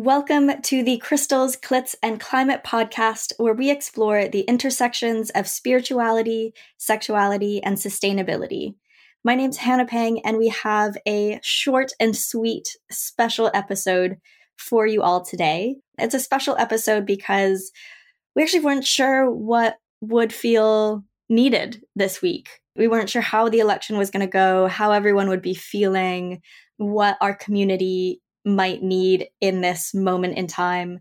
Welcome to the Crystals, Clits, and Climate podcast, where we explore the intersections of spirituality, sexuality, and sustainability. My name's Hannah Pang, and we have a short and sweet special episode for you all today. It's a special episode because we actually weren't sure what would feel needed this week. We weren't sure how the election was going to go, how everyone would be feeling, what our community might need in this moment in time.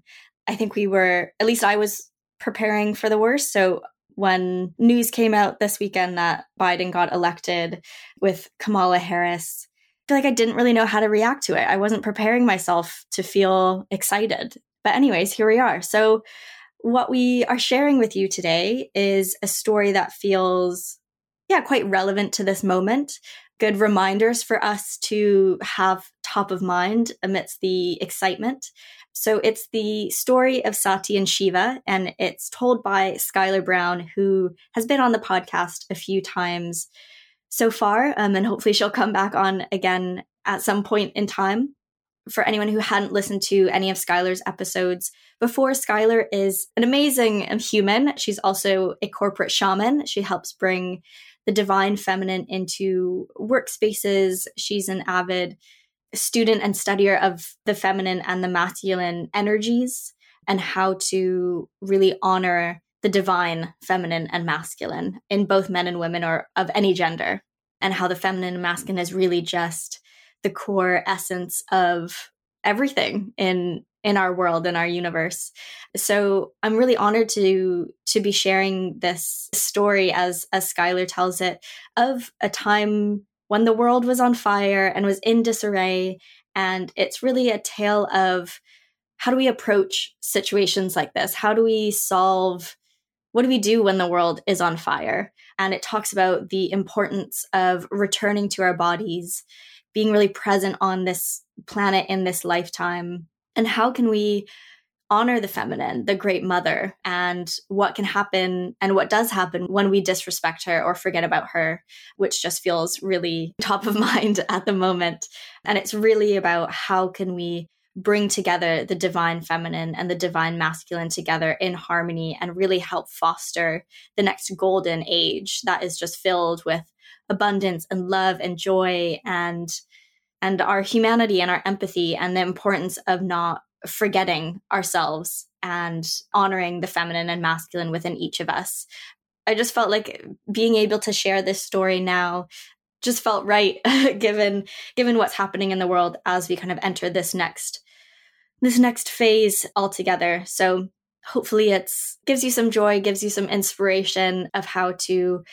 I think we were, at least I was preparing for the worst. So when news came out this weekend that Biden got elected with Kamala Harris, I feel like I didn't really know how to react to it. I wasn't preparing myself to feel excited. But anyways, here we are. So what we are sharing with you today is a story that feels, quite relevant to this moment. Good reminders for us to have top of mind amidst the excitement. So it's the story of Sati and Shiva, and it's told by Skylar Brown, who has been on the podcast a few times so far, and hopefully she'll come back on again at some point in time. For anyone who hadn't listened to any of Skylar's episodes before, Skylar is an amazing human. She's also a corporate shaman. She helps bring the divine feminine into workspaces. She's an avid student and studier of the feminine and the masculine energies and how to really honor the divine feminine and masculine in both men and women or of any gender, and how the feminine and masculine is really just the core essence of everything in our world, in our universe. So I'm really honored to be sharing this story as Skylar tells it, of a time when the world was on fire and was in disarray. And it's really a tale of how do we approach situations like this? How do we solve, what do we do when the world is on fire? And it talks about the importance of returning to our bodies, being really present on this planet in this lifetime, and how can we honor the feminine, the great mother, and what can happen and what does happen when we disrespect her or forget about her, which just feels really top of mind at the moment. And it's really about how can we bring together the divine feminine and the divine masculine together in harmony and really help foster the next golden age that is just filled with abundance and love and joy and our humanity and our empathy, and the importance of not forgetting ourselves and honoring the feminine and masculine within each of us. I just felt like being able to share this story now just felt right, given what's happening in the world as we kind of enter this next phase altogether. So hopefully it's gives you some joy, gives you some inspiration of how to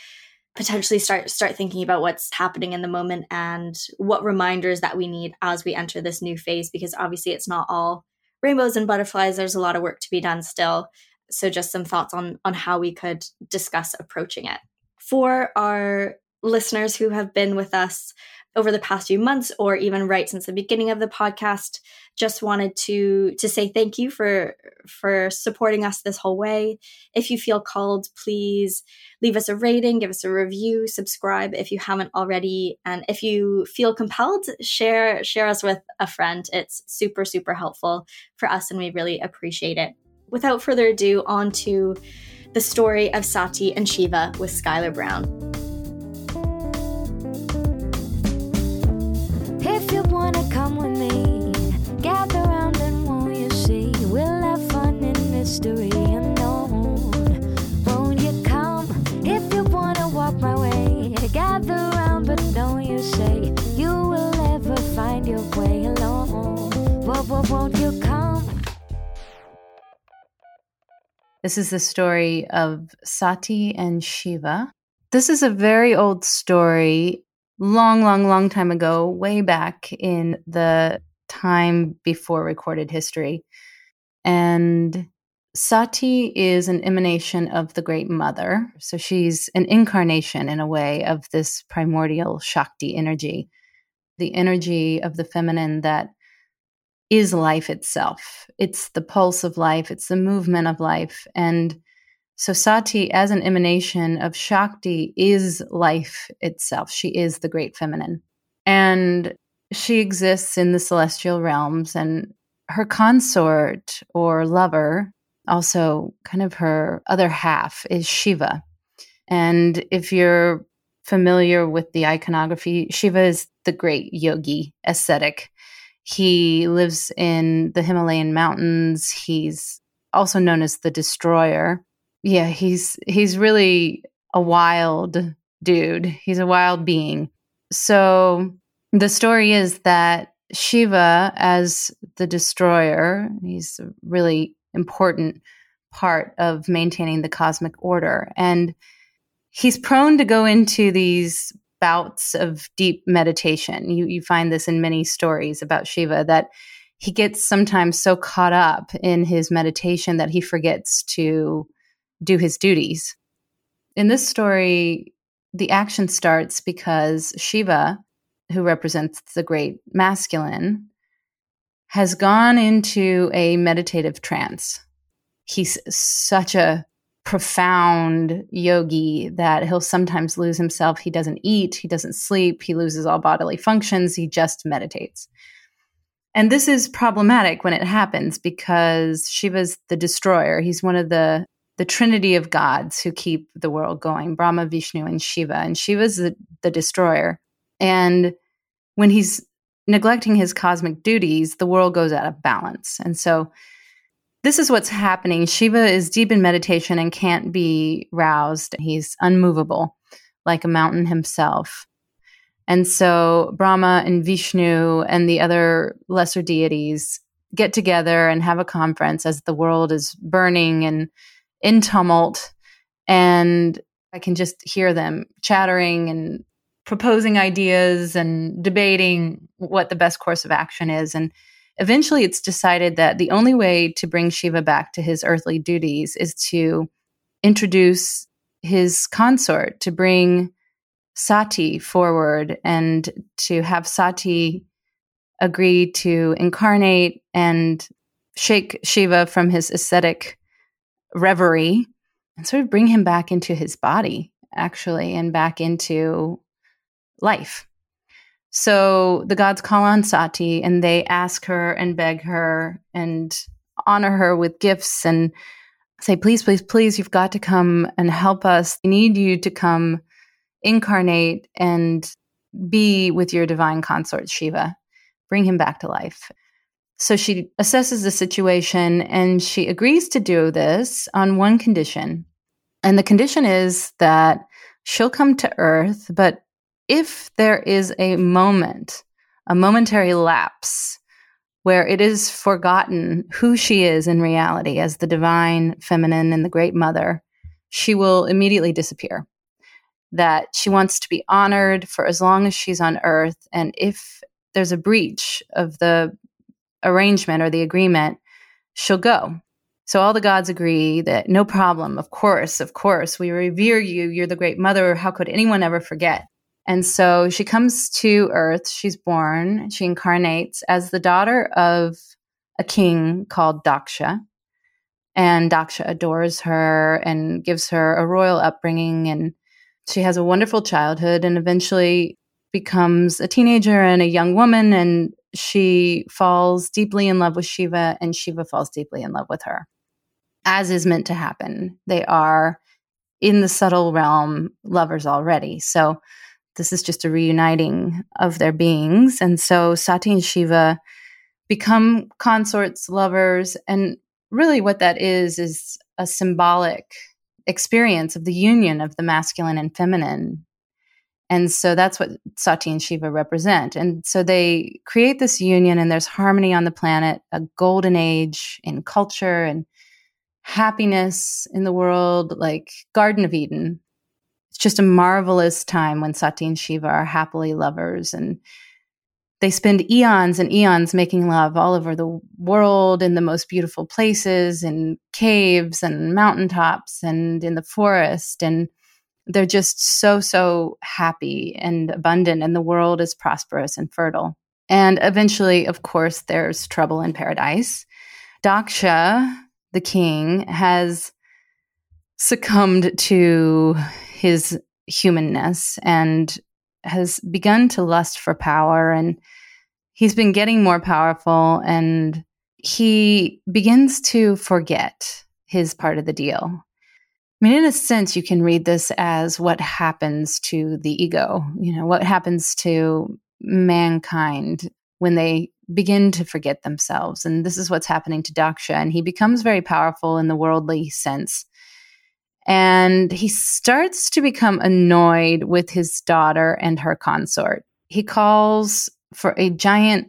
potentially start thinking about what's happening in the moment and what reminders that we need as we enter this new phase, because obviously it's not all rainbows and butterflies. There's a lot of work to be done still. So just some thoughts on how we could discuss approaching it. For our listeners who have been with us over the past few months, or even right since the beginning of the podcast, just wanted to say thank you for supporting us this whole way. If you feel called, please leave us a rating, give us a review, subscribe if you haven't already. And if you feel compelled, share us with a friend. It's super, super helpful for us, and we really appreciate it. Without further ado, on to the story of Sati and Shiva with Skylar Brown. If you wanna come with me, gather round and won't you see, we'll have fun in mystery unknown. Won't you come? If you wanna walk my way, gather round but don't you say, you will ever find your way alone. Won't you come? This is the story of Sati and Shiva. This is a very old story. Long time ago, way back in the time before recorded history. And Sati is an emanation of the Great Mother. So she's an incarnation, in a way, of this primordial Shakti energy, the energy of the feminine that is life itself. It's the pulse of life. It's the movement of life. And so Sati, as an emanation of Shakti, is life itself. She is the great feminine. And she exists in the celestial realms, and her consort or lover, also kind of her other half, is Shiva. And if you're familiar with the iconography, Shiva is the great yogi ascetic. He lives in the Himalayan mountains. He's also known as the destroyer. Yeah, he's really a wild dude. He's a wild being. So the story is that Shiva, as the destroyer, he's a really important part of maintaining the cosmic order. And he's prone to go into these bouts of deep meditation. You find this in many stories about Shiva, that he gets sometimes so caught up in his meditation that he forgets to do his duties. In this story, the action starts because Shiva, who represents the great masculine, has gone into a meditative trance. He's such a profound yogi that he'll sometimes lose himself. He doesn't eat, he doesn't sleep, he loses all bodily functions, he just meditates. And this is problematic when it happens because Shiva's the destroyer. He's one of the trinity of gods who keep the world going, Brahma, Vishnu, and Shiva. And Shiva's the destroyer. And when he's neglecting his cosmic duties, the world goes out of balance. And so this is what's happening. Shiva is deep in meditation and can't be roused. He's unmovable, like a mountain himself. And so Brahma and Vishnu and the other lesser deities get together and have a conference as the world is burning and in tumult. And I can just hear them chattering and proposing ideas and debating what the best course of action is. And eventually it's decided that the only way to bring Shiva back to his earthly duties is to introduce his consort, to bring Sati forward and to have Sati agree to incarnate and shake Shiva from his ascetic reverie and sort of bring him back into his body, actually, and back into life. So the gods call on Sati and they ask her and beg her and honor her with gifts and say, please, please, please, you've got to come and help us. We need you to come incarnate and be with your divine consort, Shiva. Bring him back to life. So she assesses the situation and she agrees to do this on one condition. And the condition is that she'll come to Earth, but if there is a moment, a momentary lapse, where it is forgotten who she is in reality as the divine feminine and the great mother, she will immediately disappear. That she wants to be honored for as long as she's on Earth. And if there's a breach of the arrangement or the agreement, she'll go. So all the gods agree that no problem. Of course, we revere you. You're the great mother. How could anyone ever forget? And so she comes to Earth. She's born. She incarnates as the daughter of a king called Daksha. And Daksha adores her and gives her a royal upbringing. And she has a wonderful childhood and eventually becomes a teenager and a young woman. And she falls deeply in love with Shiva, and Shiva falls deeply in love with her, as is meant to happen. They are, in the subtle realm, lovers already. So this is just a reuniting of their beings. And so Sati and Shiva become consorts, lovers. And really what that is a symbolic experience of the union of the masculine and feminine. And so that's what Sati and Shiva represent. And so they create this union and there's harmony on the planet, a golden age in culture and happiness in the world, like Garden of Eden. It's just a marvelous time when Sati and Shiva are happily lovers, and they spend eons and eons making love all over the world in the most beautiful places, in caves and mountaintops and in the forest. And they're just so, so happy and abundant, and the world is prosperous and fertile. And eventually, of course, there's trouble in paradise. Daksha, the king, has succumbed to his humanness and has begun to lust for power. And he's been getting more powerful and he begins to forget his part of the deal. I mean, in a sense, you can read this as what happens to the ego, you know, what happens to mankind when they begin to forget themselves. And this is what's happening to Daksha. And he becomes very powerful in the worldly sense. And he starts to become annoyed with his daughter and her consort. He calls for a giant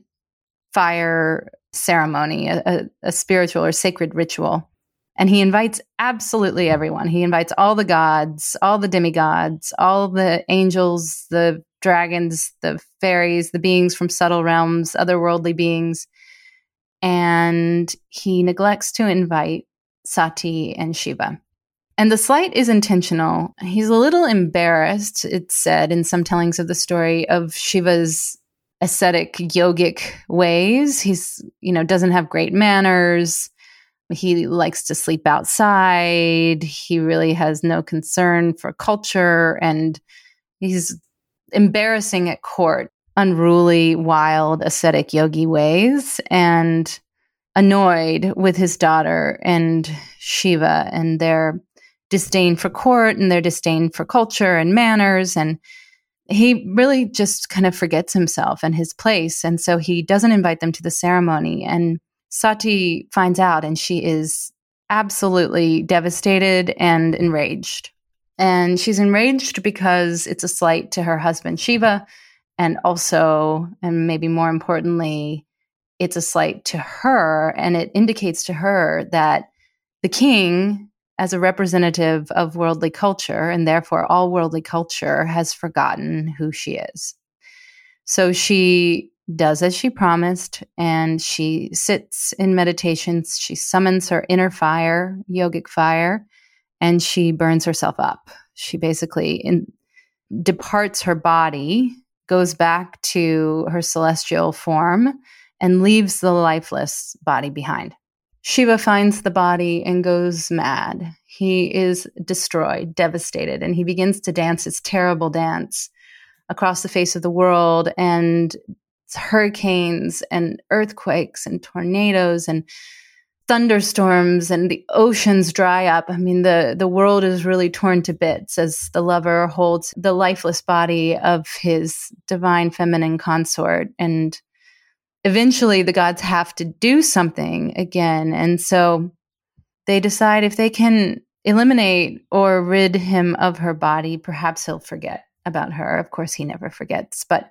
fire ceremony, a spiritual or sacred ritual. And he invites absolutely everyone. He invites all the gods, all the demigods, all the angels, the dragons, the fairies, the beings from subtle realms, otherworldly beings. And he neglects to invite Sati and Shiva. And the slight is intentional. He's a little embarrassed, it's said in some tellings of the story, of Shiva's ascetic, yogic ways. He's, you know, doesn't have great manners. He likes to sleep outside. He really has no concern for culture. And he's embarrassing at court, unruly, wild, ascetic yogi ways, and annoyed with his daughter and Shiva and their disdain for court and their disdain for culture and manners. And he really just kind of forgets himself and his place. And so he doesn't invite them to the ceremony. And Sati finds out, and she is absolutely devastated and enraged. And she's enraged because it's a slight to her husband, Shiva, and also, and maybe more importantly, it's a slight to her, and it indicates to her that the king, as a representative of worldly culture, and therefore all worldly culture, has forgotten who she is. So she does as she promised, and she sits in meditations. She summons her inner fire, yogic fire, and she burns herself up. She basically departs her body, goes back to her celestial form, and leaves the lifeless body behind. Shiva finds the body and goes mad. He is destroyed, devastated, and he begins to dance this terrible dance across the face of the world, and hurricanes and earthquakes and tornadoes and thunderstorms, and the oceans dry up. I mean, the world is really torn to bits as the lover holds the lifeless body of his divine feminine consort. And eventually the gods have to do something again. And so they decide if they can eliminate or rid him of her body, perhaps he'll forget about her. Of course, he never forgets. But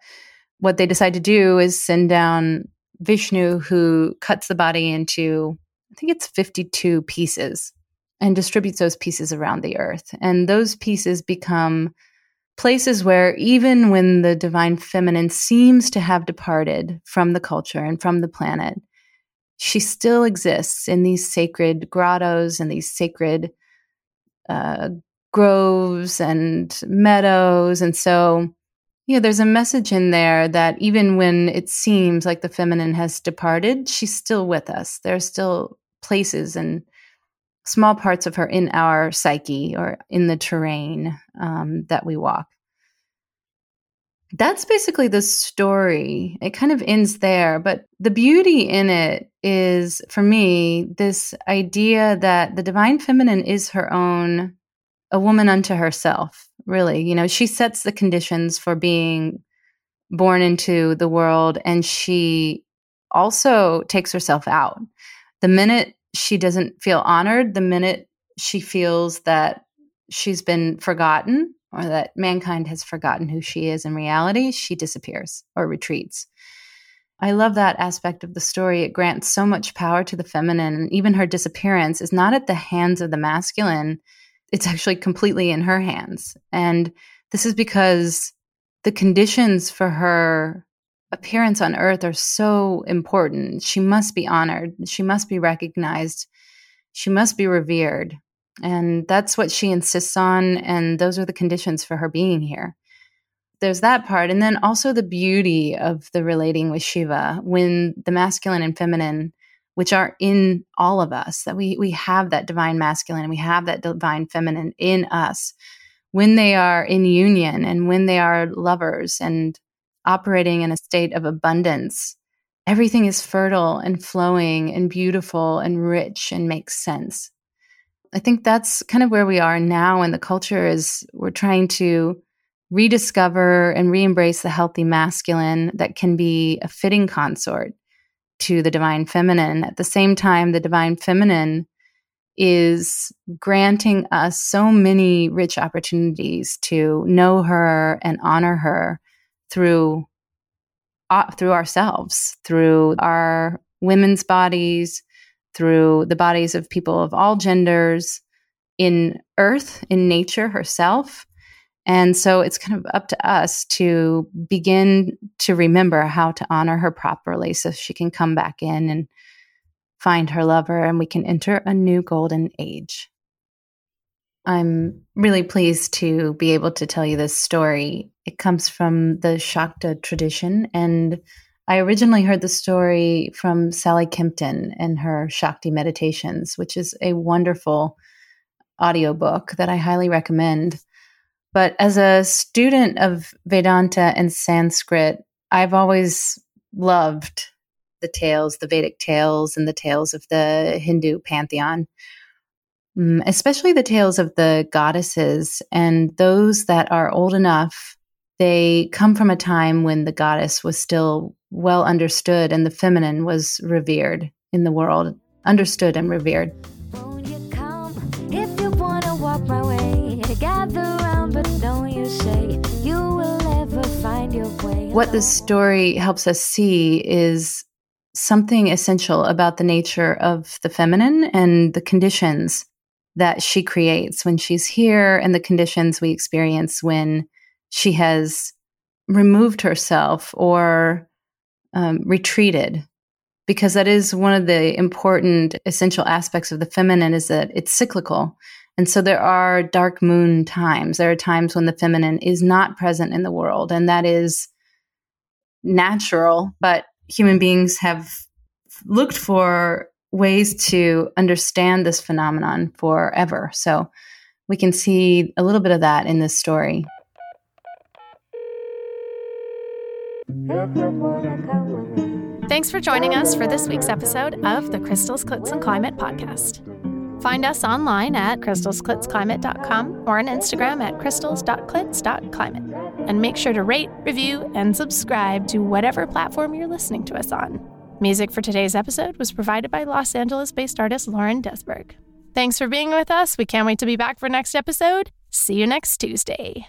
what they decide to do is send down Vishnu, who cuts the body into, I think it's 52 pieces, and distributes those pieces around the earth. And those pieces become places where, even when the divine feminine seems to have departed from the culture and from the planet, she still exists in these sacred grottos and these sacred groves and meadows. And so, yeah, there's a message in there that even when it seems like the feminine has departed, she's still with us. There are still places and small parts of her in our psyche or in the terrain that we walk. That's basically the story. It kind of ends there, but the beauty in it is, for me, this idea that the divine feminine is her own, a woman unto herself. Really, you know, she sets the conditions for being born into the world, and she also takes herself out. The minute she doesn't feel honored, the minute she feels that she's been forgotten, or that mankind has forgotten who she is in reality, she disappears or retreats. I love that aspect of the story. It grants so much power to the feminine, and even her disappearance is not at the hands of the masculine. It's actually completely in her hands. And this is because the conditions for her appearance on earth are so important. She must be honored. She must be recognized. She must be revered. And that's what she insists on. And those are the conditions for her being here. There's that part. And then also the beauty of the relating with Shiva, when the masculine and feminine, which are in all of us, that we have that divine masculine and we have that divine feminine in us, when they are in union and when they are lovers and operating in a state of abundance, everything is fertile and flowing and beautiful and rich and makes sense. I think that's kind of where we are now in the culture, is we're trying to rediscover and re-embrace the healthy masculine that can be a fitting consort to the divine feminine. At the same time, the divine feminine is granting us so many rich opportunities to know her and honor her through ourselves, through our women's bodies, through the bodies of people of all genders, in earth, in nature herself. And so it's kind of up to us to begin to remember how to honor her properly so she can come back in and find her lover, and we can enter a new golden age. I'm really pleased to be able to tell you this story. It comes from the Shakta tradition, and I originally heard the story from Sally Kempton and her Shakti Meditations, which is a wonderful audiobook that I highly recommend. But as a student of Vedanta and Sanskrit, I've always loved the tales, the Vedic tales and the tales of the Hindu pantheon, especially the tales of the goddesses. And those that are old enough, they come from a time when the goddess was still well understood and the feminine was revered in the world, understood and revered. Won't you come if you want to walk my way, together? But don't you say you will ever find your way. What this story helps us see is something essential about the nature of the feminine and the conditions that she creates when she's here, and the conditions we experience when she has removed herself or retreated. Because that is one of the important essential aspects of the feminine, is that it's cyclical. And so there are dark moon times. There are times when the feminine is not present in the world, and that is natural. But human beings have looked for ways to understand this phenomenon forever. So we can see a little bit of that in this story. Thanks for joining us for this week's episode of the Crystals, Clits, and Climate podcast. Find us online at crystalsclitsclimate.com or on Instagram at crystals.clits.climate. And make sure to rate, review, and subscribe to whatever platform you're listening to us on. Music for today's episode was provided by Los Angeles-based artist Lauren Desberg. Thanks for being with us. We can't wait to be back for next episode. See you next Tuesday.